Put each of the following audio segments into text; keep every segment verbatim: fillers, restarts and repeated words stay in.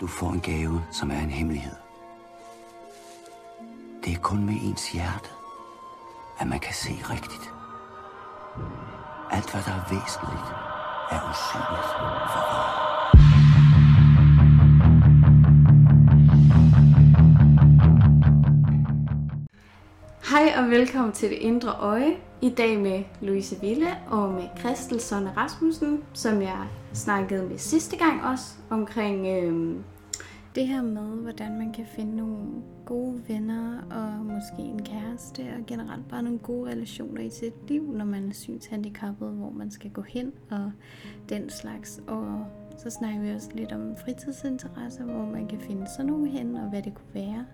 Du får en gave, som er en hemmelighed. Det er kun med ens hjerte, at man kan se rigtigt. Alt, hvad der er væsentligt, er usynligt for øjet. Hej og velkommen til Det Indre Øje. I dag med Louise Ville og med Christel Sonne Rasmussen, som jeg snakkede med sidste gang også, omkring øh, det her med, hvordan man kan finde nogle gode venner og måske en kæreste, og generelt bare nogle gode relationer i sit liv, når man er synshandicappet, hvor man skal gå hen og den slags. Og så snakker vi også lidt om fritidsinteresser, hvor man kan finde sådan nogle hen, og hvad det kunne være.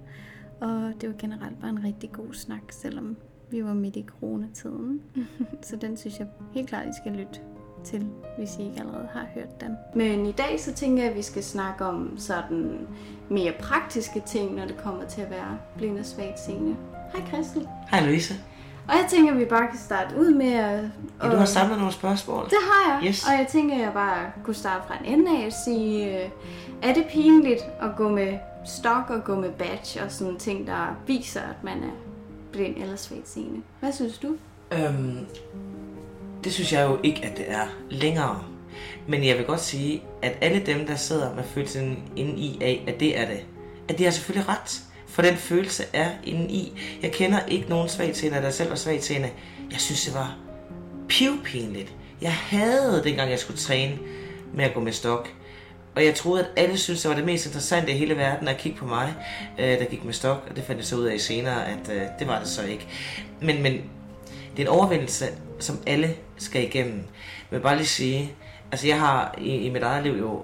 Og det var generelt bare en rigtig god snak, selvom vi var midt i coronatiden. Så den synes jeg helt klart, I skal lytte til, hvis I ikke allerede har hørt den. Men i dag så tænker jeg, at vi skal snakke om sådan mere praktiske ting, når det kommer til at være blind og svagtseende. Hej Christel. Hej Louise. Og jeg tænker, at vi bare kan starte ud med at... Ja, du har samlet nogle spørgsmål. Det har jeg. Yes. Og jeg tænker, at jeg bare kunne starte fra en ende af og sige, er det pinligt at gå med stok og gå med badge og sådan ting, der viser, at man er blind eller svagtseende? Hvad synes du? Øhm, det synes jeg jo ikke, at det er længere. Men jeg vil godt sige, at alle dem, der sidder med følelsen inde i af, at det er det, at de har selvfølgelig ret. For den følelse er inde i. Jeg kender ikke nogen svagtseende, der selv var svagtseende. Jeg synes, det var pivpinligt. Jeg hadede dengang, jeg skulle træne med at gå med stok. Og jeg troede, at alle syntes, det var det mest interessante i hele verden at kigge på mig, der gik med stok. Og det fandt jeg så ud af senere, at det var det så ikke. Men, men det er en overvindelse, som alle skal igennem. Jeg vil bare lige sige, altså jeg har i, i mit eget liv jo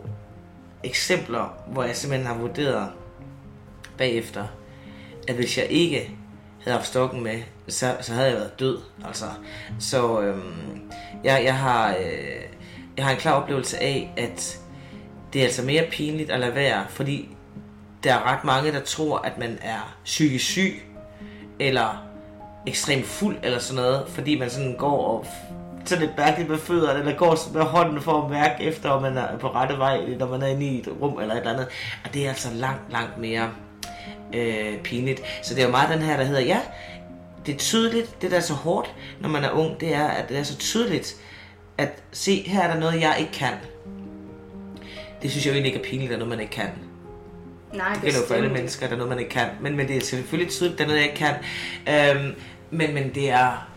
eksempler, hvor jeg simpelthen har vurderet bagefter, at hvis jeg ikke havde haft stokken med, så, så havde jeg været død. Altså. Så øhm, jeg, jeg, har, øh, jeg har en klar oplevelse af, at det er altså mere pinligt at lade være, fordi der er ret mange, der tror, at man er psykisk syg, eller ekstremt fuld, eller sådan noget, fordi man sådan går og sådan lidt mærkeligt med fødderne, eller går med hånden for at mærke efter, om man er på rette vej, når man er inde i et rum, eller et eller andet. Og det er altså langt, langt mere øh, pinligt. Så det er jo meget den her, der hedder, ja, det er tydeligt, det der er så hårdt, når man er ung, det er, at det er så tydeligt, at se, her er der noget, jeg ikke kan. Det synes jeg jo egentlig ikke er pinligt, der er noget, man ikke kan. Nej, det gælder jo for alle mennesker, der er noget, man ikke kan. Men, men det er selvfølgelig tydeligt, der er noget, jeg ikke kan. Øhm, men, men det er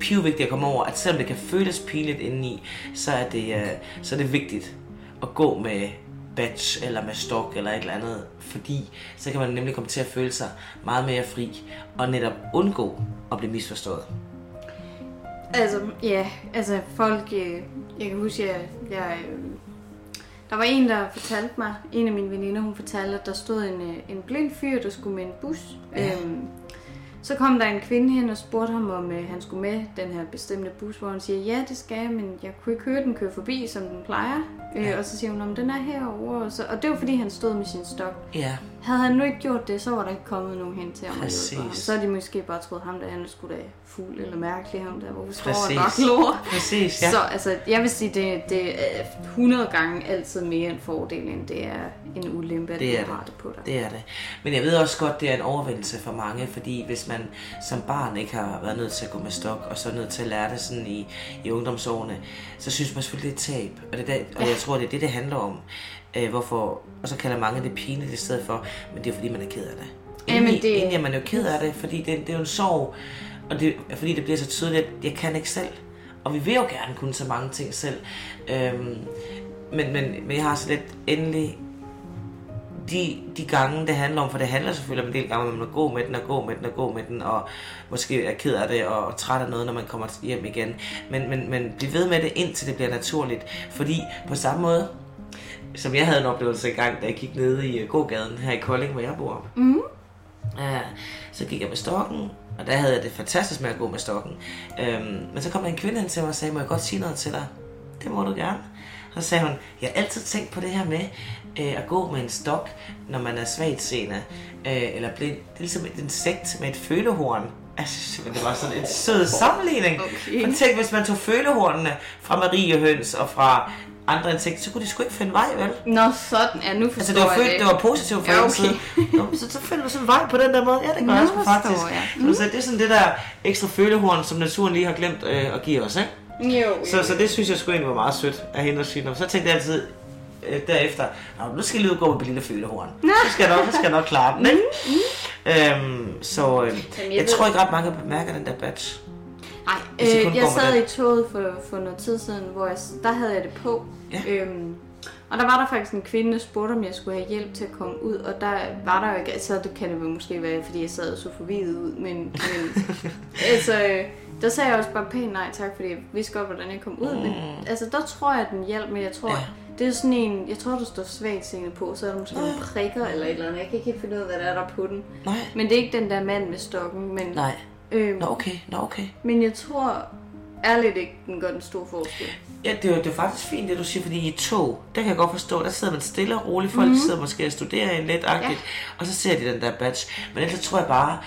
pivvigtigt at komme over, at selvom det kan føles pinligt indeni, så er det, øh, så er det vigtigt at gå med badge eller med stok eller et eller andet. Fordi så kan man nemlig komme til at føle sig meget mere fri og netop undgå at blive misforstået. Altså, ja. Altså, folk... Øh, jeg kan huske, jeg... jeg øh... Der var en, der fortalte mig, en af mine veninder, hun fortalte, at der stod en, en blind fyr, der skulle med en bus. Ja. Øhm, så kom der en kvinde hen og spurgte ham, om øh, han skulle med den her bestemte bus, hvor hun siger, ja, det skal jeg, men jeg kunne ikke høre den køre forbi, som den plejer. Øh, ja. Og så siger hun, om den er herovre. Og, så, og det var, fordi han stod med sin stok. Ja. Havde han nu ikke gjort det, så var der ikke kommet nogen hen til ham. Så er de måske bare troet ham, der han skulle da fuld eller mærkelig ham, der hvor står og nok lort. Præcis, ja. Så altså, jeg vil sige, det, det er hundrede gange altid mere en fordel, end det er en ulempe, at det er du har det på dig. Det er det. Men jeg ved også godt, det er en overvindelse for mange, fordi hvis man som barn ikke har været nødt til at gå med stok, og så nødt til at lære det sådan i, i ungdomsårene, så synes man selvfølgelig, det er tab. Og, det der, og ja. Jeg tror, det er det, det handler om. Øh, hvorfor, og så kalder mange det pinligt i stedet for, men det er fordi, man er ked af det. Egentlig, det... egentlig er man jo ked af det, fordi det, det er jo en sorg, og det, fordi det bliver så tydeligt, at jeg kan ikke selv. Og vi vil jo gerne kunne så mange ting selv. Øhm, men, men, men jeg har så lidt endelig de, de gange, det handler om, for det handler selvfølgelig om en del gange, om man må gå med den og gå med den og gå med den, og måske er ked af det og, og træt af noget, når man kommer hjem igen. Men, men, men bliv ved med det, indtil det bliver naturligt. Fordi på samme måde, som jeg havde en oplevelse engang, da jeg gik nede i gågaden her i Kolding, hvor jeg bor. Mm. Ja, så gik jeg med stokken, og der havde jeg det fantastisk med at gå med stokken. Øhm, men så kom der en kvinde hen til mig og sagde, må jeg godt sige noget til dig? Det må du gerne. Så sagde hun, jeg har altid tænkt på det her med øh, at gå med en stok, når man er svagtseende øh, eller blind. Det er ligesom et insekt med et følehorn. Altså, det var sådan en sød sammenligning. Okay. For tænk, hvis man tog følehornene fra Marie Høns og fra andre insekter, så kunne de sgu ikke finde vej, vel? Nå, sådan er, nu forstår altså, det var, jeg det. det var positivt for ja, okay. en side. Så finder du sådan vej på den der måde. Ja, det gør jeg sgu faktisk. Mm. Så, så det er sådan det der ekstra følehorn, som naturen lige har glemt øh, at give os, ikke? Jo, jo. Så, så det synes jeg sgu egentlig var meget sødt af hende at sige. Så tænkte jeg altid øh, derefter, nu skal jeg lige udgå med blinde følehorn. Så skal jeg nok, så skal jeg nok klare den, ikke? Mm. Mm. Øhm, så øh, jeg, jeg tror ikke ret mange bemærker den der batch. Nej, øh, jeg sad i toget for, for noget tid siden, hvor jeg, der havde jeg det på, ja. øhm, og der var der faktisk en kvinde, der spurgte, om jeg skulle have hjælp til at komme ud, og der var der jo ikke, altså det kan det måske være, fordi jeg sad så forvirret ud, men, men altså, der sagde jeg også bare pænt nej tak, fordi jeg vidste godt, hvordan jeg kom ud, mm. men altså der tror jeg, at den hjalp, men jeg tror, ja. det er sådan en, jeg tror, der står svagt singet på, så er der måske ja. nogle prikker eller et eller andet, jeg kan ikke finde ud af, hvad der er der på den, nej. men det er ikke den der mand med stokken, men... Nej. Øhm, nå okay, nå okay. Men jeg tror ærligt ikke, den gør den store forskel. Ja, det er jo det er faktisk fint, det du siger, fordi i tog, der kan jeg godt forstå, der sidder man stille og roligt, folk mm-hmm. sidder måske og studerer en letagtigt, ja. og så ser de den der batch. Men ellers tror jeg bare,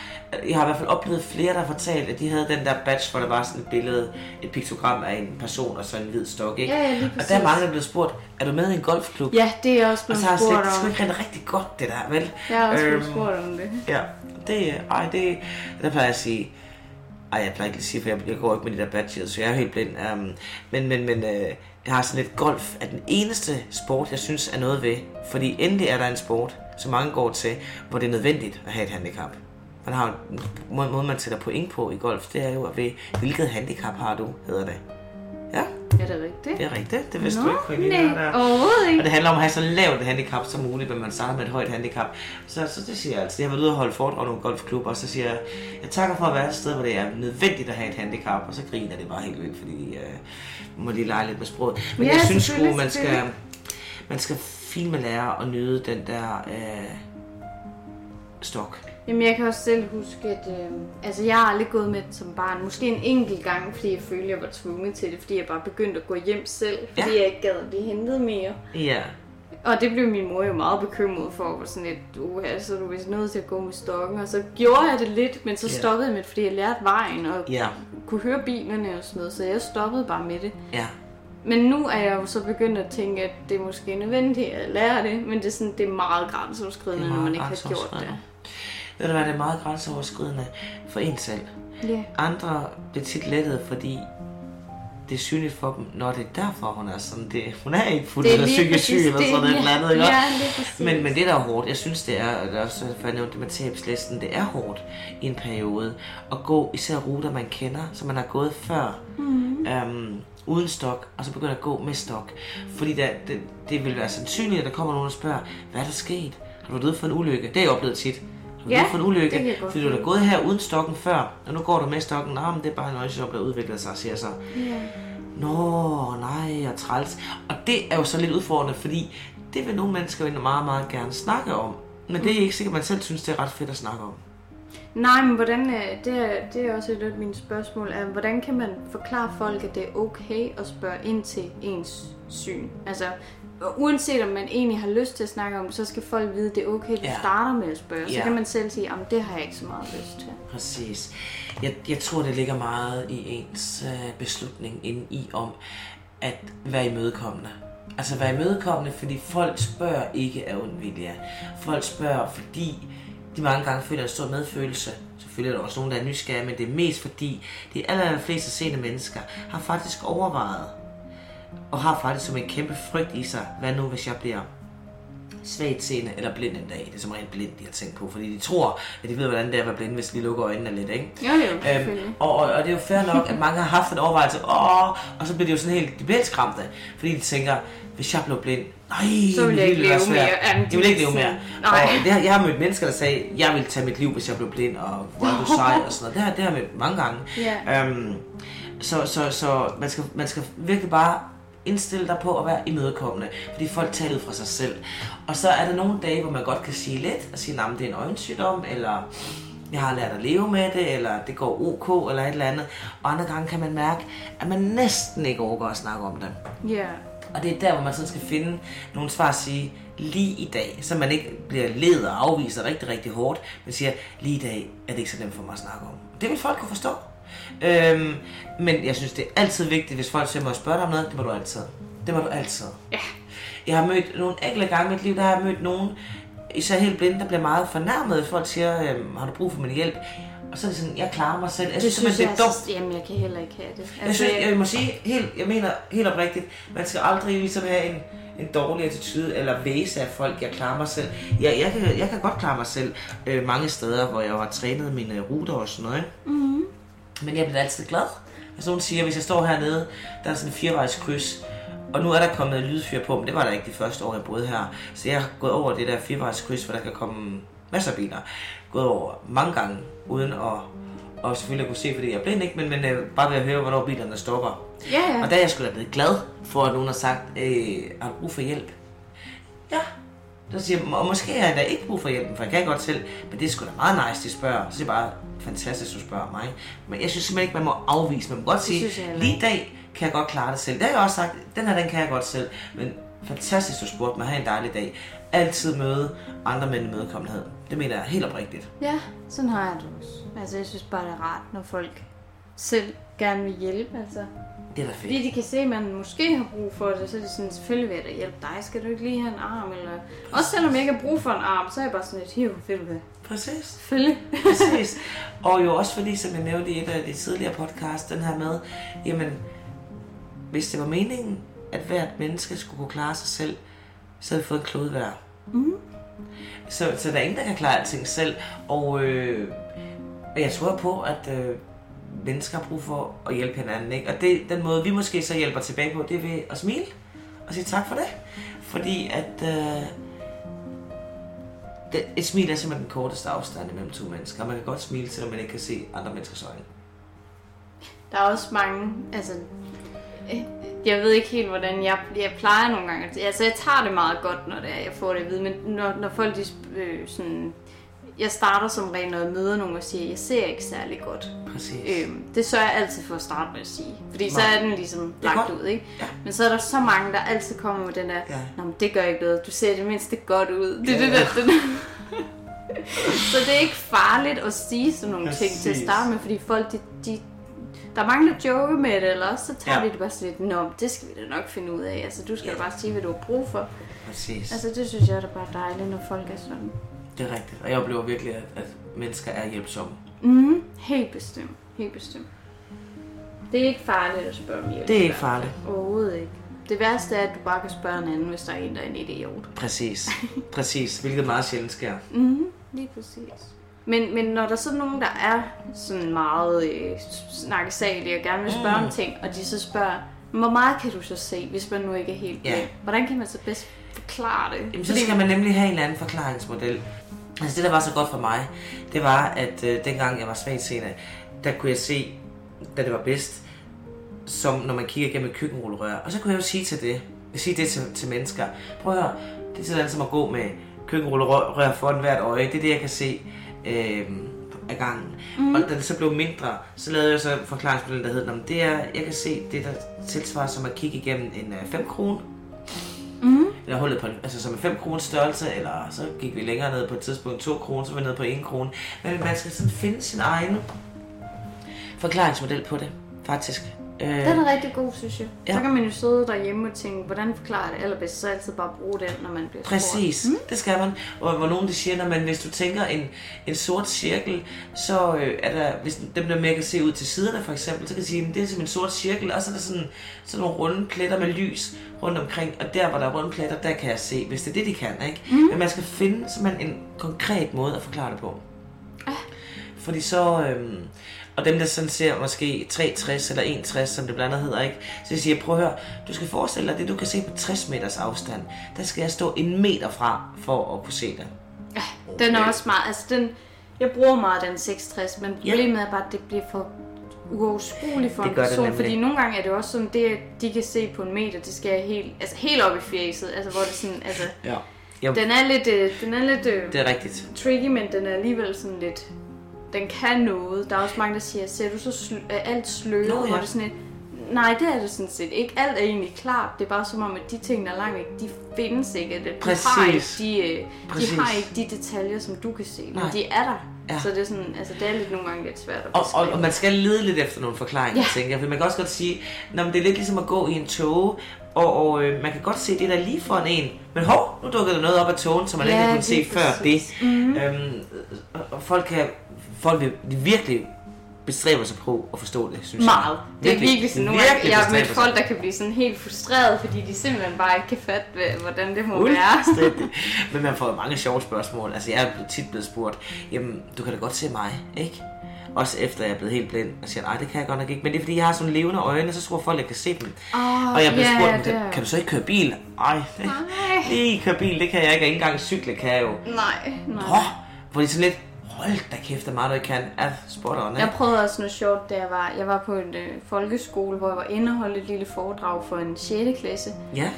jeg har i hvert fald oplevet flere, der har fortalt, at de havde den der batch, hvor der var sådan et billede, et piktogram af en person og så en hvid stok, ikke? Ja, ja, og der er mange, der er blevet spurgt, er du med i en golfklub? Ja, det er også blevet spurgt om. Og så har jeg slet, det skulle ikke rigtig godt, det der, vel? Jeg har også øhm, blevet spurgt om det. Ja. Det, ej, det, der plejer jeg at sige, ej, jeg plejer ikke at sige, for jeg, jeg går ikke med de der badges, så jeg er helt blind, um, men, men, men, øh, jeg har sådan lidt, golf er den eneste sport, jeg synes er noget ved, fordi endelig er der en sport, som mange går til, hvor det er nødvendigt at have et handicap. Man har en måde, man sætter point på i golf, det er jo ved, hvilket handicap har du, hedder det. Ja. Er det rigtigt? Det er rigtigt, det vidste Nå, du ikke. Nej, der. Overhovedet ikke. Og det handler om at have så lavt et handicap som muligt, men man starter med et højt handicap. Så, så det siger jeg altså. Jeg har været ude og holde foredrag i nogle golfklubber, og så siger jeg, jeg takker for at være et sted, hvor det er nødvendigt at have et handicap, og så griner det bare helt vildt, fordi øh, man må lige lege lidt med sproget. Men ja, jeg synes sgu, man skal, man skal filme lære og nyde den der øh, stok. Jamen, jeg kan også selv huske, at øh, altså, jeg har aldrig gået med den som barn. Måske en enkelt gang, fordi jeg følte, at jeg var tvunget til det, fordi jeg bare begyndte at gå hjem selv, fordi ja. jeg ikke gad at blive hentet mere. Ja. Og det blev min mor jo meget bekymret for, hvor sådan et, uha, så er du vist nødt til at gå med stokken. Og så gjorde jeg det lidt, men så ja. stoppede jeg med det, fordi jeg lærte vejen og ja. kunne høre bilerne og sådan noget, så jeg stoppede bare med det. Ja. Men nu er jeg jo så begyndt at tænke, at det er måske nødvendigt at lære det, men det er, sådan, det er meget grænseoverskridende, når man ikke har gjort det. Ved du hvad, det er meget grænseoverskridende for en selv. Yeah. Andre bliver tit lettet, fordi det er synligt for dem, når det er derfor, hun er sådan. Det, hun er ikke fuldt eller psykisk syg eller sådan noget eller andet. Ja, men, men det, der er hårdt, jeg synes det er, og det er også for jeg nævnte det med tabslisten, det er hårdt i en periode at gå især ruter, man kender, som man har gået før. Mm-hmm. Øhm, uden stok, og så begynder at gå med stok. Fordi der, det, det vil være sandsynligt, at der kommer nogen og spørger, hvad er der sket? Har du været ude for en ulykke? Det er jeg oplevet tit. Ja, du har fået en ulykke, fordi du er gået her uden stokken før, og nu går du med stokken. Nej, men det er bare en øjensjop, der udvikler sig, siger så. Yeah. Nå, nej, og træls. Og det er jo så lidt udfordrende, fordi det vil nogle mennesker jo meget, meget gerne snakke om. Men det er ikke sikkert, man selv synes, det er ret fedt at snakke om. Nej, men hvordan, det er, det er også et af mine spørgsmål, er, hvordan kan man forklare folk, at det er okay at spørge ind til ens syn? Altså, uanset om man egentlig har lyst til at snakke om det, så skal folk vide, at det er okay, at du ja. starter med at spørge. Så ja. kan man selv sige, at det har jeg ikke så meget lyst til. Præcis. Jeg, jeg tror, det ligger meget i ens beslutning inde i om at være imødekommende. Altså være imødekommende, fordi folk spørger ikke af ond vilje. Folk spørger, fordi de mange gange føler en stor medfølelse. Selvfølgelig er der også nogen, der er nysgerrige, men det er mest fordi de allerfleste seende mennesker har faktisk overvejet og har faktisk som en kæmpe frygt i sig, hvad nu hvis jeg bliver svagt seende eller blind en dag. Det er som rent blind, de har tænkt på, fordi de tror, at de ved, hvordan det er at være blind, hvis de lukker øjnene lidt, ikke? Jo, jo, øhm, og, og, og det er jo fair nok, at mange har haft en overvejelse, åh, og så bliver de jo sådan helt, de bliver helt skræmte, fordi de tænker, hvis jeg blev blind, nej, så vil jeg ikke leve mere. Jamen, jeg vil ikke leve mere. Og det, jeg har mødt mennesker, der sagde, jeg ville tage mit liv, hvis jeg blev blind, og hvor er du sej, og sådan noget. Det har, det har jeg mødt mange gange. Yeah. Øhm, så så, så man, skal, man skal virkelig bare indstille dig på at være imødekommende, fordi folk taler fra sig selv. Og så er der nogle dage, hvor man godt kan sige lidt, og sige, nej, det er en øjensygdom, eller jeg har lært at leve med det, eller det går ok, eller et eller andet. Og andre gange kan man mærke, at man næsten ikke overgår at snakke om det. Ja. Yeah. Og det er der, hvor man sådan skal finde nogle svar at sige, lige i dag, så man ikke bliver led og afviser rigtig, rigtig hårdt, men siger, lige i dag er det ikke så nemt for mig at snakke om. Det vil folk kunne forstå. Øhm, men jeg synes, det er altid vigtigt, hvis folk ser mig og spørger dig om noget, det må du altid. Det var du altid. Ja. Jeg har mødt nogle enkelte gange i mit liv, der har jeg mødt nogen, især helt blinde, der bliver meget fornærmet. Folk siger, øhm, har du brug for min hjælp? Og så er det sådan, jeg klarer mig selv. Jeg synes, det synes jeg, det er dumt. Synes, jamen, jeg kan heller ikke have det. Altså, jeg, synes, jeg må sige, helt, jeg mener helt oprigtigt, man skal aldrig ligesom have en, en dårlig attitude eller væse af folk, jeg klarer mig selv. Jeg, jeg, kan, jeg kan godt klare mig selv øh, mange steder, hvor jeg har trænet mine ruter og sådan noget. Mm-hmm. Men jeg bliver altid glad. Altså nogen siger, hvis jeg står hernede, der er sådan en firevejs kryds, og nu er der kommet lydfyr på, men det var der ikke de første år, jeg boede her. Så jeg har gået over det der firevejs kryds, hvor der kan komme masser af biler. Gået over mange gange, uden at og selvfølgelig kunne se, fordi jeg er blind, ikke? Men, men bare ved at høre, hvornår bilerne stopper. Ja, ja. Og der er jeg sgu da blevet glad for, at nogen har sagt, øh, har du brug for hjælp? Ja. Så siger jeg, og måske har jeg da ikke brug for hjælpen, for jeg kan godt selv, men det er sgu da meget nice, de spørger. Så det er bare fantastisk, at du spørger mig. Men jeg synes simpelthen ikke, man må afvise. Man må godt sige, lige i dag kan jeg godt klare det selv. Det har jeg også sagt, den her, den kan jeg godt selv. Men fantastisk, du spurgte mig. Ha' en dejlig dag. Altid møde andre mænd i mødekommenhed. Det mener jeg helt oprigtigt. Ja, sådan har jeg det også. Altså, jeg synes bare, det er rart, når folk selv gerne vil hjælpe, altså. Det er da fedt. Fordi de kan se, at man måske har brug for det, så er det sådan, selvfølgelig vil jeg da hjælpe dig. Skal du ikke lige have en arm? Eller... Også selvom jeg ikke har brug for en arm, så er jeg bare sådan et hiv, vil du det? Præcis. Selvfølgelig. Præcis. Og jo også fordi, som jeg nævnte i et af de tidligere podcast, den her med, jamen, hvis det var meningen, at hvert menneske skulle kunne klare sig selv, så havde vi fået en klode hver. Mm. Så, så der er ingen, der kan klare alting selv. Og øh, jeg tror på, at øh, mennesker har brug for at hjælpe hinanden. Ikke? Og det, den måde, vi måske så hjælper tilbage på, det er ved at smile og sige tak for det. Fordi at øh, det, et smil er simpelthen den korteste afstand mellem to mennesker. Og man kan godt smile, selvom man ikke kan se andre menneskers øjne. Der er også mange... altså jeg ved ikke helt, hvordan jeg, jeg plejer nogle gange. Altså, jeg tager det meget godt, når det er, jeg får det at vide. Men når, når folk, de, øh, sådan... Jeg starter som regel, når jeg møder nogen og siger, jeg ser ikke særlig godt. Præcis. Øhm, det sørger jeg altid for at starte med at sige. Fordi så er den ligesom lagt ud, ikke? Ja. Men så er der så mange, der altid kommer med den der, ja. Nå, men det gør ikke noget. Du ser det mindste godt ud. Det er ja. det der, den Så det er ikke farligt at sige sådan nogle Præcis. ting til at starte med, fordi folk, de... de der er mange, der joker med det, eller også så tager ja. de det bare sådan lidt, nå, det skal vi da nok finde ud af. Altså, du skal ja. da bare sige, hvad du har brug for. Præcis. Altså, det synes jeg er bare dejligt, når folk er sådan. Det er rigtigt, og jeg oplever virkelig, at, at mennesker er hjælpsomme. Mhm, helt bestemt, helt bestemt. Det er ikke farligt at spørge om hjælp. Det er ikke farligt. Overhovedet ikke. Det værste er, at du bare kan spørge en anden, hvis der er en, der er en idiot. Præcis, præcis, hvilket meget sjældent sker. Mhm, lige præcis. Men, men når der er sådan nogen, der er sådan meget øh, snakkesalige og gerne vil spørge mm. om ting, og de så spørger, hvor meget kan du så se, hvis man nu ikke er helt yeah. hvordan kan man så bedst forklare det? Jamen, så skal man nemlig have en eller anden forklaringsmodel. Altså det, der var så godt for mig, det var, at øh, dengang jeg var svagtseende, der kunne jeg se, da det var bedst, som når man kigger gennem et køkkenrullerør. Og så kunne jeg jo sige til det, sige det til, til mennesker, prøv at høre, det er sådan som at gå med køkkenrullerør foran hvert øje, det er det, jeg kan se. Øh, af gangen. Mm. Og da det så blev mindre, så lavede jeg så forklaringsmodellen, der hed, om det er, jeg kan se det, der tilsvarer som at kigge igennem en øh, fem kroner. Mm. Eller hullet på, altså som en fem kroner størrelse, eller så gik vi længere ned på et tidspunkt to kroner, så var vi nede på en krone. Men man skal sådan finde sin egen forklaringsmodel på det, faktisk. Øh, det er da rigtig god, synes jeg. Ja. Så kan man jo sidde derhjemme og tænke, hvordan forklarer jeg det allerbedst, så altid bare bruge den, når man bliver Præcis. spurgt. Præcis, mm. det skal man. Og hvor nogen de siger, at hvis du tænker en, en sort cirkel, så øh, er der, hvis dem der mere kan se ud til siderne for eksempel, så kan de sige, at det er som en sort cirkel, og så er der sådan, sådan nogle runde pletter med lys rundt omkring, og der hvor der er runde pletter, der kan jeg se, hvis det er det, de kan, ikke? Mm. Men man skal finde simpelthen en konkret måde at forklare det på. Ah. Fordi så... Øh, og dem, der sådan ser måske tre komma tres eller en komma tres, som det blandt andet hedder, ikke? Så jeg siger, prøv at høre, du skal forestille dig, det du kan se på tres meters afstand, der skal jeg stå en meter fra, for at kunne se det. Ja, den er okay. også meget, altså den, jeg bruger meget den seksogtres, men problemet ja. er bare, at det bliver for uoverskueligt for en person, fordi nogle gange er det også sådan, det de kan se på en meter, det skal jeg helt, altså helt op i fjeset, altså hvor det sådan, altså... Ja. Yep. Den er lidt, øh, den er lidt øh, det er rigtigt. tricky, men den er alligevel sådan lidt... Den kan noget. Der er også mange, der siger, ser du så sl- alt sløret? Nå, ja. Hvor det sådan et... Nej, det er det sådan set ikke. Alt er egentlig klart. Det er bare som om, at de ting, der er langt væk, de findes ikke. De Præcis. har ikke de, de, har ikke de detaljer, som du kan se. Men Nej. de er der. Ja. Så det er, sådan, altså, det er lidt nogle gange lidt svært at beskrive. Og, og, og man skal lede lidt efter nogle forklaringer, ja. tænker jeg. For man kan også godt sige, at det er lidt ligesom at gå i en tog, Og, og øh, man kan godt se det der lige foran en. Men hov, nu dukker der noget op af tågen, som man ja, ikke kunne se før præcis. Det mm-hmm. øhm, og folk, kan, folk vil virkelig bestræber sig på at forstå det, synes meget. Jeg meget. Det er virkelig sådan nogle, jeg har mødt folk, der kan blive sådan helt frustreret, fordi de simpelthen bare ikke kan fatte, hvordan det må Uld, være. Men man får mange sjove spørgsmål. Altså jeg er tit blevet spurgt, jamen du kan da godt se mig, ikke? Også efter jeg er blevet helt blind og siger, nej det kan jeg godt nok ikke, men det er fordi jeg har sådan levende øjne, så tror folk jeg kan se dem. Oh, og jeg bliver yeah, spurgt, kan, kan du så ikke køre bil? Ej, nej, lige køre bil, det kan jeg ikke, ikke engang cykle kan jeg jo. Nej, nej. Hå, hvor de sådan lidt, hold da kæft, der er meget, der ikke kan. Ja, spot on, jeg prøvede også noget sjovt, da jeg var, jeg var på en øh, folkeskole, hvor jeg var inde og holdt et lille foredrag for en sjette klasse. Ja.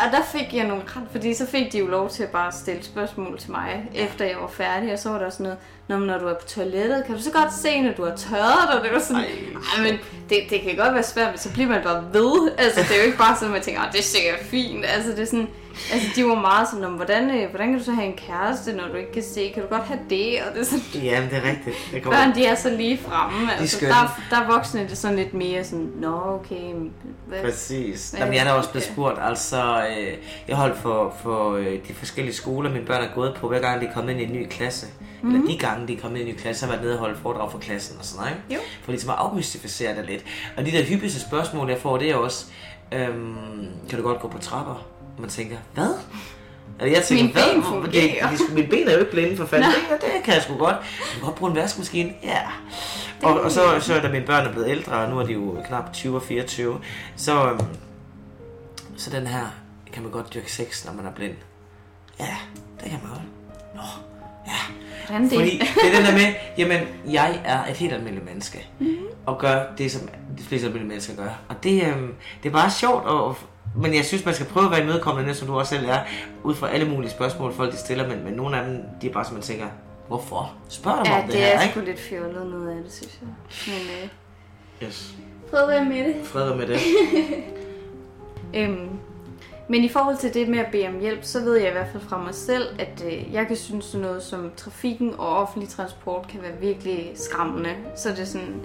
Og der fik jeg nogle ret, fordi så fik de jo lov til at bare stille spørgsmål til mig, efter jeg var færdig, og så var der sådan noget, når, når du er på toilettet, kan du så godt se, når du har tørret dig? Det var sådan, nej, men det, det kan godt være svært, men så bliver man bare ved. Altså, det er jo ikke bare sådan, at man tænker, det er sikkert fint. Altså, det er sådan, altså, de var meget sådan, hvordan, hvordan kan du så have en kæreste, når du ikke kan se? Kan du godt have det? Og det er sådan, ja, det er rigtigt. Det kommer. Børn, de er så lige fremme. Altså, der, der er voksne det sådan lidt mere sådan, nå, okay. Hvad, præcis. Hvad, jamen, jeg er da også blevet spurgt, altså, øh, jeg holdt for, for øh, de forskellige skoler, mine børn er gået på, hver gang de er kommet ind i en ny klasse. Mm-hmm. Eller de gange, de er kommet ind i en ny klasse, så har jeg været nede og holdt foredrag for klassen og sådan noget, ikke? Jo. For ligesom at afmystificere det lidt. Og de der hyppigste spørgsmål, jeg får, det er også, øhm, kan du godt gå på trapper? Man tænker, hvad? Altså, jeg tænker, min ben fungerer. Mit ben er jo ikke blinde for fanden. Det, det kan jeg sgu godt. Jeg kan godt bruge en vaskemaskine. Ja. Yeah. Og, og så, så er der mine børn er blevet ældre, og nu er de jo knap tyve og fireogtyve. Så, øhm, så den her, kan man godt dyrke sex, når man er blind? Ja, det kan man godt. Nå, ja. Fordi det er den der med, jamen, jeg er et helt almindeligt menneske, mm-hmm. og gør det, som de fleste almindelige mennesker gør. Og det, øhm, det er bare sjovt, og, men jeg synes, man skal prøve at være imødekommende, som du også selv er, ud fra alle mulige spørgsmål, folk de stiller, men, men nogle af dem, de er bare som man tænker, hvorfor? Spørg dem ja, om det, det her, ikke? Ja, det er sgu lidt fjollet noget af det, synes jeg. Men, øh, yes. Fred være med det. Fred være med det. øhm. Men i forhold til det med at bede om hjælp, så ved jeg i hvert fald fra mig selv, at øh, jeg kan synes noget som trafikken og offentlig transport kan være virkelig skræmmende. Så det er sådan,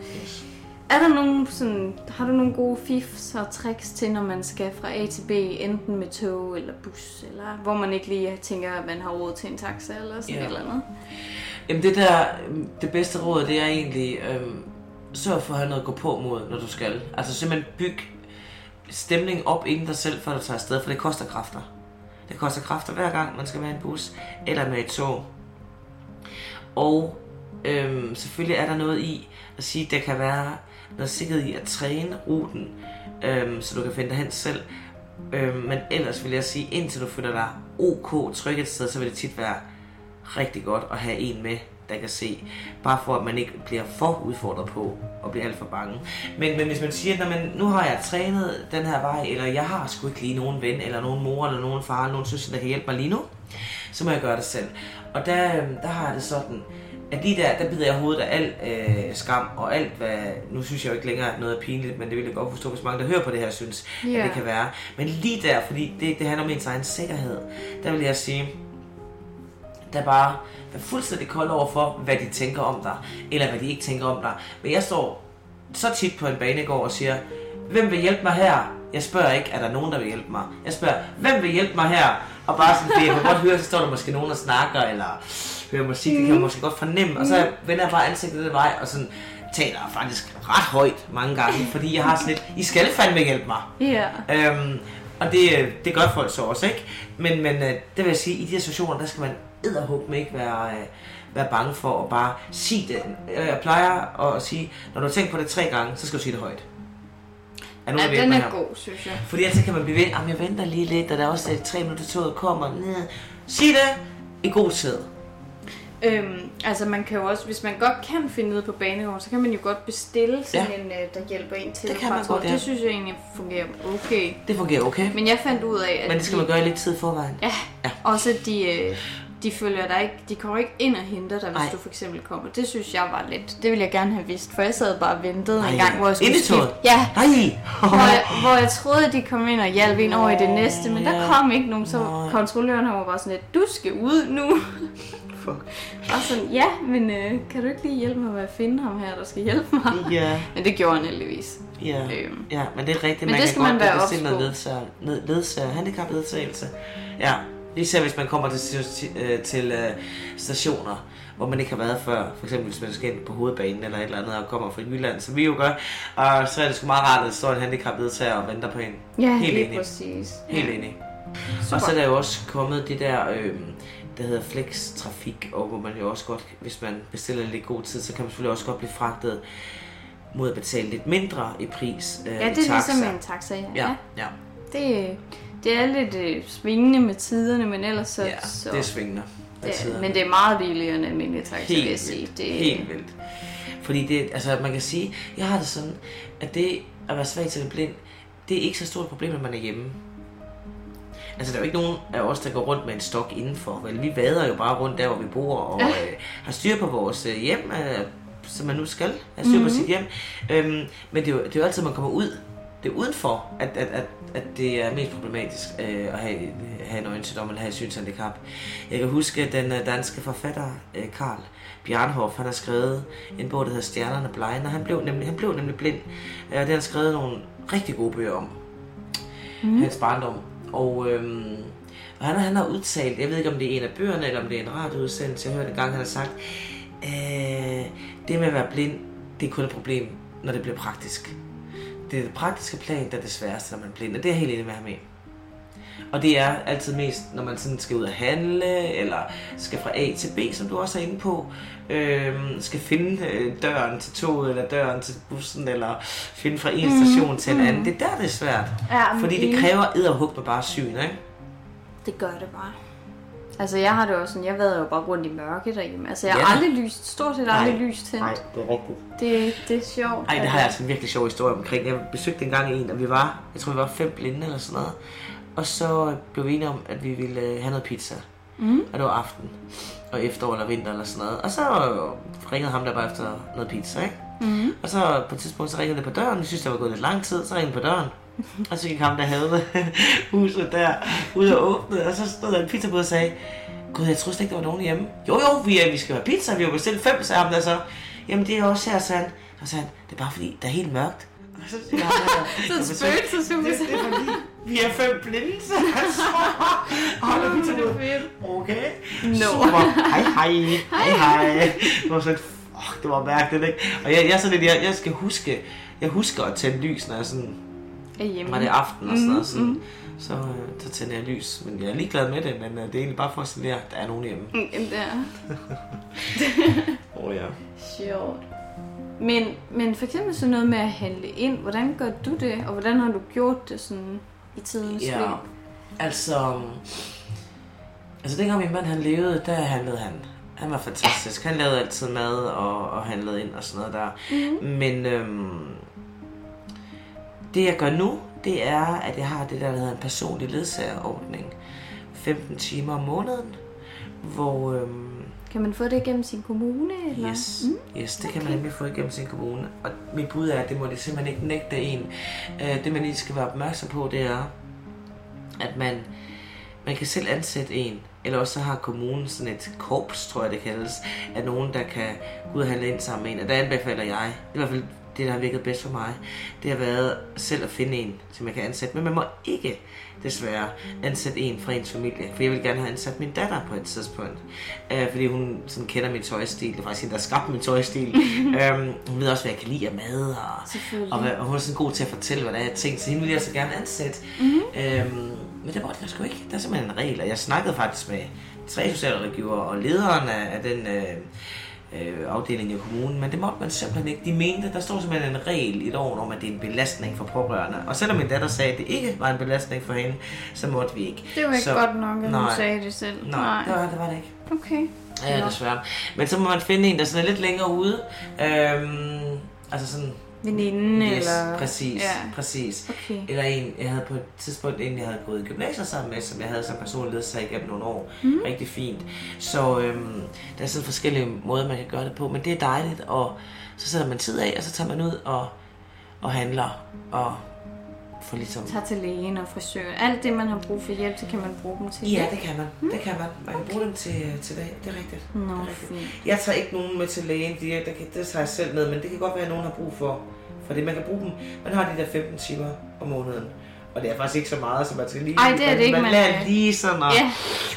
er der nogen sådan, har du nogle gode fifs og tricks til, når man skal fra A til B, enten med tog eller bus, eller hvor man ikke lige tænker, at man har råd til en taxa eller sådan yeah. et eller andet? Jamen det der, det bedste råd, det er egentlig, øh, sørg for at have noget at gå på mod, når du skal. Altså simpelthen byg stemning op inden dig selv, før du tager afsted, for det koster kræfter. Det koster kræfter hver gang, man skal være i en bus, eller med et tog. Og øhm, selvfølgelig er der noget i at sige, at der kan være noget sikkerhed i at træne ruten, øhm, så du kan finde dig hen selv. Øhm, men ellers vil jeg sige, indtil du føler dig ok tryg et sted, så vil det tit være rigtig godt at have en med, der kan se. Bare for, at man ikke bliver for udfordret på og bliver alt for bange. Men, men hvis man siger, at nu har jeg trænet den her vej, eller jeg har sgu ikke lige nogen ven, eller nogen mor, eller nogen far, eller nogen søster, der kan hjælpe mig lige nu, så må jeg gøre det selv. Og der, der har jeg det sådan, at lige der, der bider jeg hovedet af al øh, skam, og alt hvad, nu synes jeg jo ikke længere, at noget er pinligt, men det vil jeg godt forstå, hvis mange, der hører på det her, synes, yeah. at det kan være. Men lige der, fordi det, det handler om ens egen sikkerhed, der vil jeg sige, der bare er fuldstændig kold over for, hvad de tænker om dig, eller hvad de ikke tænker om dig. Men jeg står så tit på en banegård og siger, hvem vil hjælpe mig her? Jeg spørger ikke, er der nogen, der vil hjælpe mig? Jeg spørger, hvem vil hjælpe mig her? Og bare sådan, fordi jeg kan godt høre, så står der måske nogen, der snakker, eller hører musik, det kan jeg måske godt fornemme. Og så vender jeg bare ansigtet den vej, og sådan taler faktisk ret højt mange gange, fordi jeg har sådan lidt, I skal fandme hjælpe mig. Yeah. Øhm, og det, det gør folk så også, ikke? Men, men det vil jeg sige, i de her situationer, der skal man edderhug med ikke være, øh, være bange for at bare sige det. Jeg plejer at sige, når du tænker på det tre gange, så skal du sige det højt. Er nogen, ja, den er her? God, synes jeg. Fordi ellers kan man blive ved, at jeg venter lige lidt, og der er også et tre minutter toget kommer. Næh. Sig det i god tid. Øhm, altså man kan jo også, hvis man godt kan finde ud på banegården, så kan man jo godt bestille sådan ja. en, der hjælper en til det. Kan man godt, ja. Det synes jeg egentlig fungerer okay. Det fungerer okay. Men jeg fandt ud af, at men det skal de... man gøre i lidt tid forvejen. Ja, ja. Også de... Øh... De følger dig ikke, de kommer ikke ind og henter dig, hvis Ej. du for eksempel kommer. Det synes jeg var lidt. Det ville jeg gerne have vidst, for jeg sad bare og ventede Ej. en gang, hvor jeg skulle skifte. Ja. Hvor jeg, hvor jeg troede, at de kom ind og hjalp ind over i det næste, men ja. der kom ikke nogen, så kontrolløren var bare sådan lidt, du skal ud nu. fuck. Og sådan, ja, men øh, kan du ikke lige hjælpe mig med at finde ham her, der skal hjælpe mig? Ja. Men det gjorde han heldigvis. Ja, øhm. ja men det er rigtigt, man kan godt bestille noget ledsager, ledsager, handicapledsagelse. Ja, især hvis man kommer til, til, til øh, stationer, hvor man ikke har været før. For eksempel hvis man skal ind på hovedbanen eller et eller andet og kommer fra Jylland, som vi jo gør. Og så er det sgu meget rart, at der står en handicapledsager og venter på en. Ja, helt enig. Præcis. Helt ja. enig. Super. Og så er der jo også kommet det der, øh, der hedder flextrafik, og hvor man jo også godt, hvis man bestiller lidt god tid, så kan man selvfølgelig også godt blive fragtet mod at betale lidt mindre i pris øh, ja, det er taxa. Ligesom en taxa, ja. ja, ja. Det, det er lidt øh, svingende med tiderne, men ellers så... Ja, så, det er svingende med det, tiderne. Men det er meget billigere end almindelige taxa, vil jeg sige. Det, helt vildt. Fordi det, altså man kan sige, jeg har det sådan, at det at være svag til en blind, det er ikke så stort et problem, når man er hjemme. Altså der er jo ikke nogen af os, der går rundt med en stok indenfor, vel? Vi vader jo bare rundt der, hvor vi bor, og øh, har styr på vores øh, hjem, øh, som man nu skal have styr på sit hjem. Øhm, men det er, jo, det er jo altid, man kommer ud. Det er udenfor, at, at, at, at det er mest problematisk øh, at have, have en øjensygdom eller have et synshandicap. Jeg kan huske, at den øh, danske forfatter, øh, Carl Bjarnhof, han har skrevet en bog, der hedder Stjernerne blegner. Han blev nemlig, han blev nemlig blind, og øh, det har han skrevet nogle rigtig gode bøger om. Mm. Hans barndom. Og, øhm, og han, han har udtalt, jeg ved ikke om det er en af bøgerne, eller om det er en radioudsendelse, jeg hørte en gang, han har sagt, øh, det med at være blind, det er kun et problem, når det bliver praktisk. Det er det praktiske plan, der er det sværeste, når man er blind, og det er jeg helt enig med ham i. Og det er altid mest, når man sådan skal ud og handle, eller skal fra A til B, som du også er inde på, øh, skal finde døren til toget, eller døren til bussen, eller finde fra en station mm, til en mm. anden. Det er der, det er svært. Ja, fordi det kræver edderhug med bare syn, ikke? Det gør det bare. Altså, jeg har det også sådan, jeg vader jo bare rundt i mørke derhjemme. Altså, jeg ja. har aldrig lyst, stort set aldrig nej, lyst tændt. Nej, det er rigtigt. Det, det er sjovt. Nej, det har jeg altså en virkelig sjov historie omkring. Jeg besøgte engang en, og vi var, jeg tror, vi var fem blinde eller sådan noget. Og så blev vi enige om, at vi ville have noget pizza. Mm. Og det var aften. Og efterår eller vinter eller sådan noget. Og så ringede ham der bare efter noget pizza, ikke? Mm. Og så på et tidspunkt, så ringede det på døren. Jeg synes, der var gået lidt lang tid, så ringede på døren. Og så gik ham, der havde huset der, ud og åbnede. Og så stod der en pizzabud og sagde, gud, jeg troede slet ikke, der var nogen hjemme. Jo, jo, vi, er, vi skal have pizza. Vi har bestilt fem, sagde ham der så. Jamen, det er også her, sagde han. Og sagde han, det er bare fordi, der er helt mørkt. Og så siger han, så spøgt, så synes jeg. Det er fordi, vi er fem blinde, så altså. Hold da pizza ud. Okay. No. Super. Hej, hej. Hej, hej. Det var sådan, fuck, det var mærkeligt, ikke? Og jeg, jeg, sådan, jeg, jeg skal huske, jeg husker at tænde lys, når jeg sådan... Var det aften og sådan noget, sådan, mm-hmm. så, så tænder jeg lys. Men jeg er ligeglad med det, men det er egentlig bare for at signere, at der er nogen hjemme. Jamen, det er. Åh oh, ja. Sjovt. Men, men for eksempel sådan noget med at handle ind, hvordan gør du det, og hvordan har du gjort det sådan i tidens ja, løb? Altså, altså dengang min mand han levede, der handlede han. Han var fantastisk. Han lavede altid mad og, og handlede ind og sådan noget der. Mm-hmm. Men... Øhm, det jeg gør nu, det er, at jeg har det der, der hedder en personlig ledsagerordning. femten timer om måneden, hvor... Øhm, kan man få det gennem sin kommune? Eller? Yes, mm, yes, det okay. kan man nemlig få gennem sin kommune. Og mit bud er, at det må det simpelthen ikke nægte en. Øh, det man lige skal være opmærksom på, det er, at man, man kan selv ansætte en. Eller også så har kommunen sådan et korps, tror jeg det kaldes, af nogen, der kan gå ud og handle ind sammen med en. Og der anbefaler jeg, i hvert fald... Det, der har virket bedst for mig, det har været selv at finde en, som jeg kan ansætte. Men man må ikke, desværre, ansætte en fra ens familie. For jeg ville gerne have ansat min datter på et tidspunkt. Øh, fordi hun sådan kender min tøjstil. Det er faktisk hende, der har skabt min tøjstil. øhm, hun ved også, hvad jeg kan lide af mad. Og, og, og hun er sådan god til at fortælle, hvad der er jeg tænkte. Så hende ville jeg så gerne ansætte. Mm-hmm. Øhm, men det var det jeg sgu ikke. Der er simpelthen en regel. Og jeg snakkede faktisk med tre socialrådgivere og lederen af, af den... Øh, afdelingen i kommunen, men det måtte man simpelthen ikke. De mente, der står simpelthen en regel i loven om, at det er en belastning for pårørende. Og selvom min datter sagde, at det ikke var en belastning for hende, så måtte vi ikke. Det var ikke så, godt nok, at nej, hun sagde det selv. Nej, nej. Det, var, det var det ikke. Okay. Ja, desværre. Men så må man finde en, der sådan er lidt længere ude. Øhm, altså sådan... Veninden yes, eller... præcis, ja. præcis. Okay. Eller en, jeg havde på et tidspunkt en, jeg havde gået i gymnasiet sammen med, som jeg havde som personlig ledsager igennem nogle år. Mm. Rigtig fint. Så øhm, der er sådan forskellige måder, man kan gøre det på, men det er dejligt, og så sætter man tid af, og så tager man ud og, og handler, og for ligesom... Tager til lægen og frisøren. Alt det, man har brug for hjælp til, kan man bruge dem til? Ja, det kan man. Hmm? Det kan man. Man kan okay. bruge dem til, til det. Det er rigtigt. Nå, det er rigtigt. Jeg tager ikke nogen med til lægen. De, der kan, det tager jeg selv med, men det kan godt være, at nogen har brug for, for det. Man kan bruge dem. Man har de der femten timer om måneden. Og det er faktisk ikke så meget, som man skal lige... Ej, det er man, det ikke, man... Man lærer lige sådan at yeah.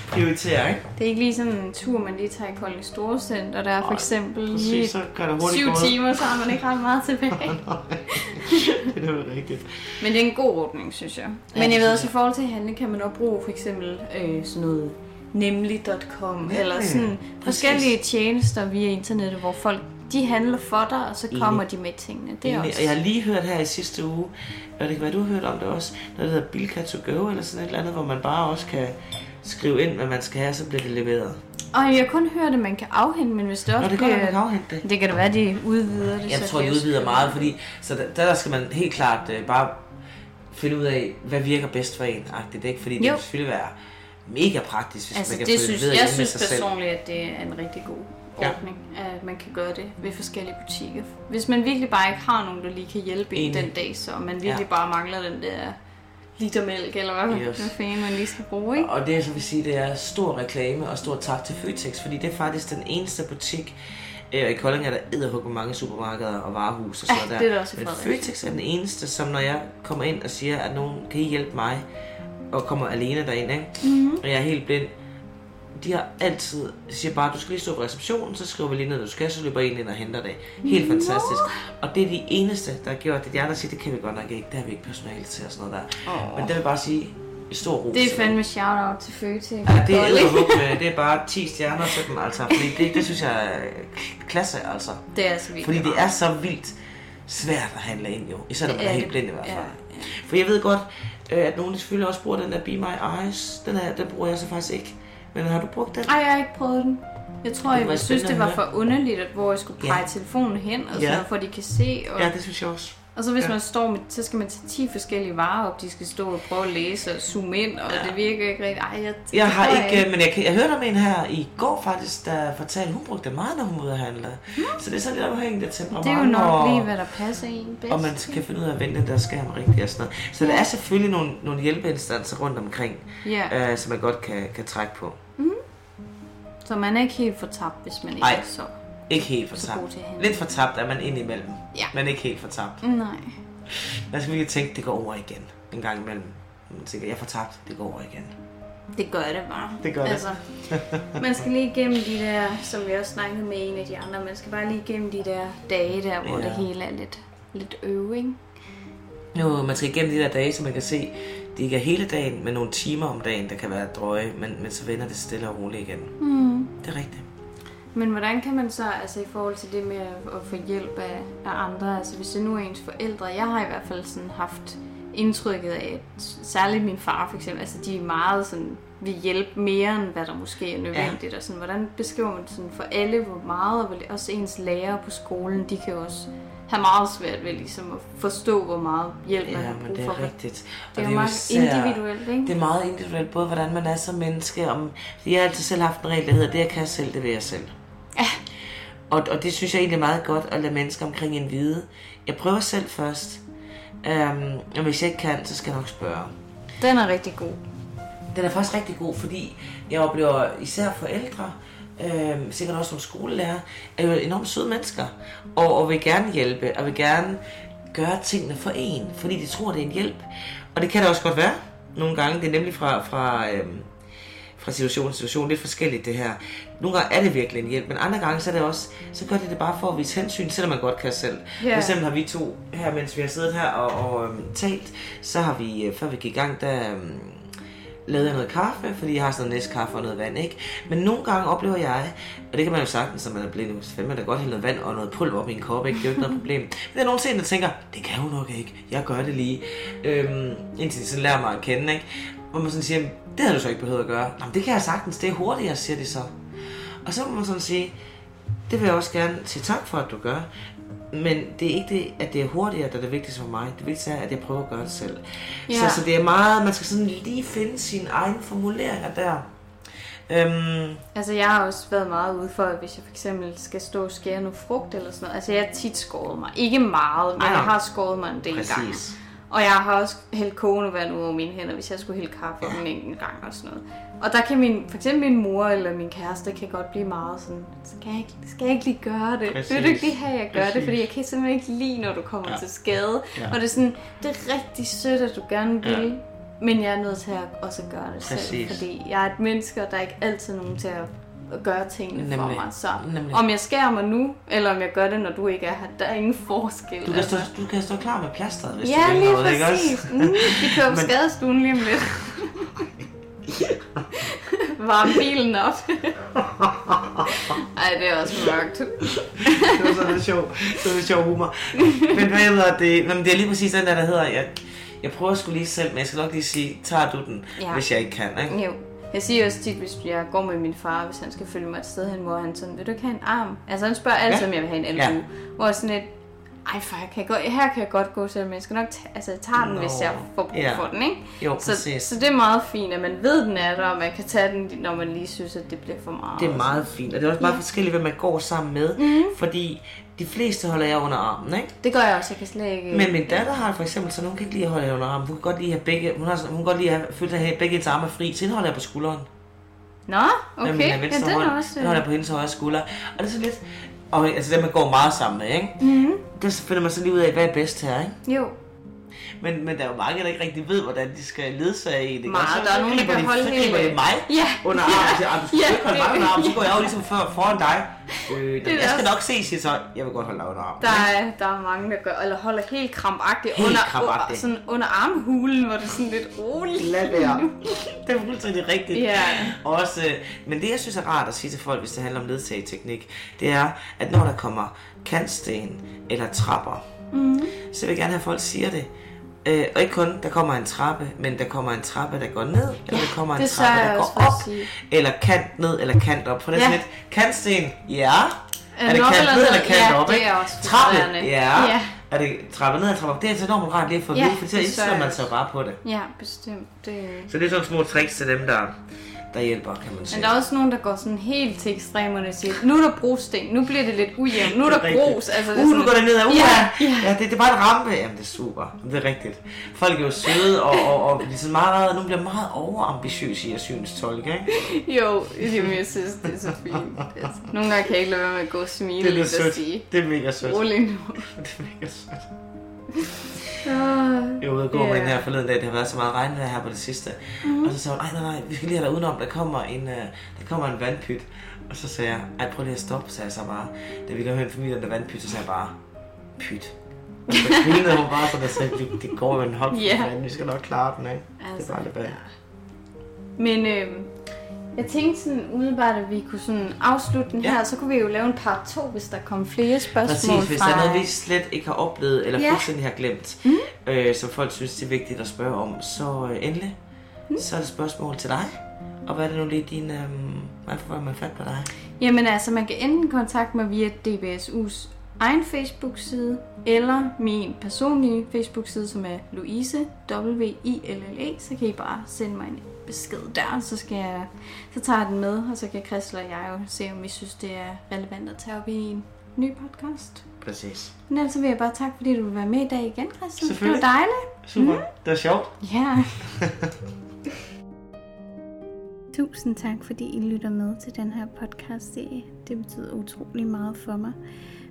prioritere, ikke? Det er ikke lige sådan en tur, man lige tager i Kolding Storcenter, der er for eksempel præcis, lige så kan det syv timer, så har man ikke ret meget tilbage. Det er det rigtigt. Men det er en god ordning, synes jeg. Men jeg ved også, i forhold til handling kan man også bruge for eksempel øh, sådan noget nemlig punktum com, ja, eller sådan forskellige tjenester via internettet, hvor folk de handler for dig, og så kommer Inde. de med tingene. Det er også... Jeg har lige hørt her i sidste uge, og det kan være, du har hørt om det også, noget der hedder Bilka to go, eller sådan et eller andet, hvor man bare også kan skrive ind, hvad man skal have, så bliver det leveret. Og jeg har kun hørt, at man kan afhente, men hvis det også Nå, det kan man kan afhente det. Det kan da være, at de udvider det. Jeg så tror, de udvider meget, fordi så der, der skal man helt klart øh, bare finde ud af, hvad virker bedst for en. Det er ikke, fordi det jo. Vil selvfølgelig være mega praktisk, hvis altså, man kan det få synes, det leveret hjemme med sig selv. Jeg synes personligt, at det er en rigtig god... Ja. Ordning, at man kan gøre det ved forskellige butikker. Hvis man virkelig bare ikke har nogen, der lige kan hjælpe en den dag, så man virkelig ja. bare mangler den der liter mælk, eller hvad, yes. hvad fanden man lige skal bruge. Ikke? Og det, jeg vil sige, det er stor reklame og stor tak til Føtex, fordi det er faktisk den eneste butik, øh, i Kolding er der edderhugger mange supermarkeder og varehus og sådan ah, der. Det er der også. Men Føtex er den eneste, som når jeg kommer ind og siger, at nogen kan I hjælpe mig, og kommer alene derind, ikke? Mm-hmm. Og jeg er helt blind. De har altid, siger bare, du skal lige stå på receptionen, så skriver vi lige ned, du skal, så løber en ind og henter det. Helt fantastisk. Og det er de eneste, der har gjort det. De andre siger, det kan vi godt nok ikke, der har vi ikke personale til og sådan noget der. Oh. Men der vil bare sige, stor ros. Det er fandme shout-out til Føtex. Ja, det er edderhugme, det er bare ti stjerner og sådan, altså. Fordi det, det synes jeg er klasse, altså. Det er så vildt. Fordi det er så vildt svært at handle ind, jo. Især når man er helt blind i hvert fald. Ja, ja. For jeg ved godt, at nogen selvfølgelig også bruger den der Be My Eyes. Den, her, den bruger jeg så faktisk ikke. Men har du brugt den? Nej, jeg har ikke prøvet den. Jeg tror, jeg synes, det var for underligt, at hvor jeg skulle pege ja. telefonen hen, og sådan, ja. for de kan se. Og... Ja, det synes jeg også. Og så hvis ja. man står med, så skal man tage ti forskellige varer op, de skal stå og prøve at læse og zoome ind, og ja. det virker ikke rigtigt. Ej, jeg, t- jeg har ikke, jeg... men jeg, jeg hørte om en her i går faktisk, der fortalte, hun brugte det meget, når hun udhandler. Mm. Så det er sådan lidt afhængigt af temperament. Det er jo nok og, lige, hvad der passer en bedst. Og man kan finde ud af at vente, der skal man rigtigt og sådan noget. Så ja. der er selvfølgelig nogle, nogle hjælpeinstanser rundt omkring, yeah. øh, som man godt kan, kan trække på. Mm. Så man er ikke helt fortabt, hvis man ikke Ej. så... Ikke helt fortabt. Lidt fortabt er man indimellem, ja. men ikke helt fortabt. Nej. Man skal virkelig tænke, det går over igen en gang imellem. Man tænker, jeg er fortabt, det går over igen. Det gør det bare. Det gør altså, det. Man skal lige igennem de der, som vi også snakkede med en af de andre, man skal bare lige igennem de der dage der, hvor ja. det hele er lidt, lidt øving. Jo, man skal igennem de der dage, så man kan se, det ikke er hele dagen, men nogle timer om dagen, der kan være drøje, men, men så vender det stille og roligt igen. Mm. Det er rigtigt. Men hvordan kan man så, altså i forhold til det med at få hjælp af, af andre, altså hvis det nu er ens forældre, jeg har i hvert fald sådan haft indtrykket af, særligt min far for eksempel, altså de er meget sådan, vil hjælpe mere end hvad der måske er nødvendigt, ja. og sådan, hvordan beskriver man sådan for alle, hvor meget, og også ens lærere på skolen, de kan også have meget svært ved ligesom at forstå, hvor meget hjælp man ja, har brug for. Ja, det er rigtigt. Og det er, det er meget især, individuelt, ikke? Det er meget individuelt, både hvordan man er som menneske, om, jeg har altid selv haft en regel, der hedder, det jeg kan selv, det vil jeg selv. Ja. Og, og det synes jeg egentlig er meget godt at lade mennesker omkring en vide. Jeg prøver selv først, øhm, og hvis jeg ikke kan, så skal jeg nok spørge. Den er rigtig god. Den er faktisk rigtig god, fordi jeg oplever især forældre, øhm, sikkert også som skolelærer, er jo enormt søde mennesker, og, og vil gerne hjælpe, og vil gerne gøre tingene for en, fordi de tror, det er en hjælp. Og det kan det også godt være nogle gange. Det er nemlig fra... fra øhm, fra situation til situation, lidt forskelligt det her. Nogle gange er det virkelig en hjælp, men andre gange så er det også, så gør det det bare for at vise hensyn, selvom man godt kan selv. Yeah. For eksempel har vi to her, mens vi har siddet her og, og øhm, talt, så har vi, før vi gik i gang, der øhm, lavede jeg noget kaffe, fordi jeg har sådan noget næstkaffe og noget vand, ikke? Men nogle gange oplever jeg, og det kan man jo sagtens, så man er blind, så man da godt hælde noget vand og noget pulver op i en kop, ikke? Det er jo ikke noget problem. Men der er nogle ting, der tænker, det kan jo nok ikke, jeg gør det lige, øhm, indtil de sådan lærer mig at kende, ikke? Hvor man sådan siger, det havde du så ikke behøvet at gøre. Jamen, det kan jeg sagtens, det er hurtigere, siger de så. Og så må man sådan sige, det vil jeg også gerne sige tak for, at du gør. Men det er ikke det, at det er hurtigere, der er det vigtigste for mig. Det vigtigste er, at jeg prøver at gøre det selv. Yeah. Så, så det er meget, man skal sådan lige finde sine egne formuleringer der. Øhm. Altså jeg har også været meget ude for, at hvis jeg for eksempel skal stå og skære noget frugt eller sådan noget. Altså jeg har tit skåret mig. Ikke meget, men Ej, jeg har skåret mig en del gange. Og jeg har også hældt kogende vand ud over mine hænder, hvis jeg skulle hælde kaffe om en enkelt gang og sådan noget. Og der kan min, for eksempel min mor eller min kæreste, kan godt blive meget sådan, skal jeg ikke, skal jeg ikke lige gøre det? Præcis. Vil du ikke lige have, jeg gør Præcis. det? Fordi jeg kan simpelthen ikke lide, når du kommer ja. til skade. Ja. Og det er sådan, det er rigtig sødt, at du gerne vil, ja. men jeg er nødt til at også gøre det Præcis. selv. Fordi jeg er et menneske, og der er ikke altid nogen til at at gøre tingene nemlig, for mig, så nemlig. om jeg skærer mig nu, eller om jeg gør det, når du ikke er her, der er ingen forskel. Du kan, altså. stå, du kan stå klar med plasteret, hvis ja, du vil noget, ikke også? Ja, lige præcis. Vi kører på skadestuen lige om lidt. Varm bilen op. Ej, det er også mørkt. Det var sådan lidt sjov, sådan lidt sjov humor. Men hvad hedder det? Jamen, det er lige præcis den der, der hedder, jeg, jeg prøver sgu lige selv, men jeg skal nok lige sige, tager du den, ja. hvis jeg ikke kan, ikke? Jo. Jeg siger også tit, hvis jeg går med min far, hvis han skal følge mig et sted hen, hvor han sådan, vil du ikke have en arm? Altså han spørger altid, ja. om jeg vil have en albue. Ja. Hvor sådan et, ej far, kan jeg gå, her kan jeg godt gå selv, men jeg skal nok tage, altså, jeg tager den, no. hvis jeg får brug ja. for den, ikke? Jo, så, så det er meget fint, at man ved, den er der, og man kan tage den, når man lige synes, at det bliver for meget. Det er meget fint, og det er også meget ja. forskelligt, hvad man går sammen med, mm-hmm. fordi de fleste holder jeg under armen, ikke? Det gør jeg også, jeg kan slet ikke. Men min datter har for eksempel, så hun kan ikke lige holde jer under armen. Hun kan godt lige have begge, hun har, hun kan godt lige have følt at have begge ens arme fri. Så holder jeg på skulderen. Nå, okay. Men ja, den hånd, også. Den holder jeg på hendes højre skulder. Og det er så lidt, og altså det man går meget sammen med, ikke? Mhm. Der finder man så lige ud af, hvad er bedst her, ikke? Jo. Men, men der er jo mange, der ikke rigtig ved, hvordan de skal ledsage i det. Meget, så, der er nogen, der kan de, holde hele. Så griber de mig ja. under armen og siger, du skal ja, ikke holde mig under armen, så går jeg jo ligesom før, foran dig. Øh, det jeg skal også nok se, siger så, jeg vil godt holde dig under armen. Der er, der er mange, der gør, eller holder helt krampagtigt, helt under, krampagtigt. Under, sådan under armhulen, hvor det er sådan lidt roligt. Lad være. Det er fuldstændig rigtigt. Ja. Også, men det, jeg synes er rart at sige til folk, hvis det handler om ledsageteknik, det er, at når der kommer kantsten eller trapper, mm-hmm. så vil jeg gerne have, folk siger det. Øh, og ikke kun, der kommer en trappe, men der kommer en trappe, der går ned, eller ja, der kommer en trappe, der går op, eller kant ned, eller kant op. For det er ja. sådan et, kantsten, ja, er det kant ned, eller kant ja, op, ikke? Trappe, ja. ja, er det trappe ned, eller trappe op. Det er altså enormt rart lige at få at vide, for så indstiller man sig bare på det. Ja, bestemt. Det... Så det er sådan små tricks til dem, der... der hjælper, kan man sige. Men der er også nogen, der går sådan helt til ekstremerne og siger, nu er der brosten, nu bliver det lidt ujævnt, nu er der bros. Altså, uh, nu går det ned ad, uh, ja, ja. ja det, det er bare en rampe. Jamen, det er super, det er rigtigt. Folk er jo søde, og, og, og ligesom meget, nu bliver meget overambitiøse i at synes tolke, ikke? Jo, jamen, jeg synes, det er så fint. Altså, nogle gange kan jeg ikke lade være med at gå og smile lidt og sige, det er mega sødt. Rolig nu. Det er mega sødt. Jeg var ude at gå yeah. med den her forleden dag. Det har været så meget regnvejr her på det sidste. Mm-hmm. Og så sagde hun, nej, nej, nej, vi skal lige have dig udenom. Der kommer en, uh, der kommer en vandpyt. Og så sagde jeg, ej, prøv lige at stoppe, sagde jeg så bare. Da vi kom hen fra familien, der vandpyt, så sagde jeg bare, pyt. Og så grinede hun bare sådan og sagde, det går med en hånd yeah. for vand. Vi skal nok klare den, ikke? Altså, det er bare lidt bag. Men øh, jeg tænkte sådan udenbart, at vi kunne sådan afslutte den ja. her. Så kunne vi jo lave en part to, hvis der kom flere spørgsmål. Præcis, hvis der er noget, vi slet ikke har oplevet, eller ja. fuldstændig har glemt. Mm. Øh, som folk synes, det er vigtigt at spørge om, så øh, endelig, mm. så er det spørgsmål til dig. Og hvad er det nu lige din, øh, hvorfor er man fat på dig? Jamen altså, man kan enten kontakte mig via D B S U's egen Facebook-side, eller min personlige Facebook-side, som er Louise, W I L L E, så kan I bare sende mig en besked der, så, skal jeg, så tager jeg den med, og så kan Christel og jeg jo se, om vi synes, det er relevant at tage op i en ny podcast. Præcis. Men altså vil jeg bare takke, fordi du vil være med i dag igen, Christel. Selvfølgelig. Det var dejligt. Super. Mm. Det var sjovt. Ja. Tusind tak, fordi I lytter med til den her podcast-serie. Det betyder utrolig meget for mig.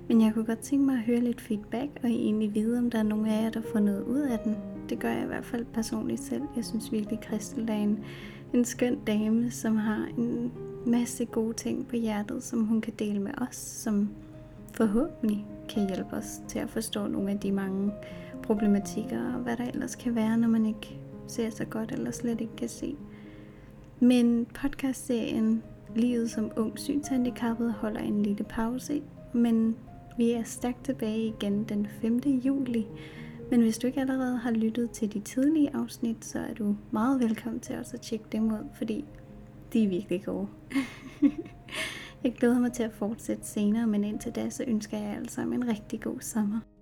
Men jeg kunne godt tænke mig at høre lidt feedback, og I egentlig vide, om der er nogen af jer, der får noget ud af den. Det gør jeg i hvert fald personligt selv. Jeg synes virkelig, Christel er en, en skøn dame, som har en masse gode ting på hjertet, som hun kan dele med os, som forhåbentlig kan hjælpe os til at forstå nogle af de mange problematikker, og hvad der ellers kan være, når man ikke ser så godt, eller slet ikke kan se. Men podcastserien Livet som ung synshandicappet holder en lille pause, men vi er stærkt tilbage igen den femte juli. Men hvis du ikke allerede har lyttet til de tidlige afsnit, så er du meget velkommen til også at tjekke dem ud, fordi de er virkelig gode. Jeg glæder mig til at fortsætte senere, men indtil da, så ønsker jeg alle sammen en rigtig god sommer.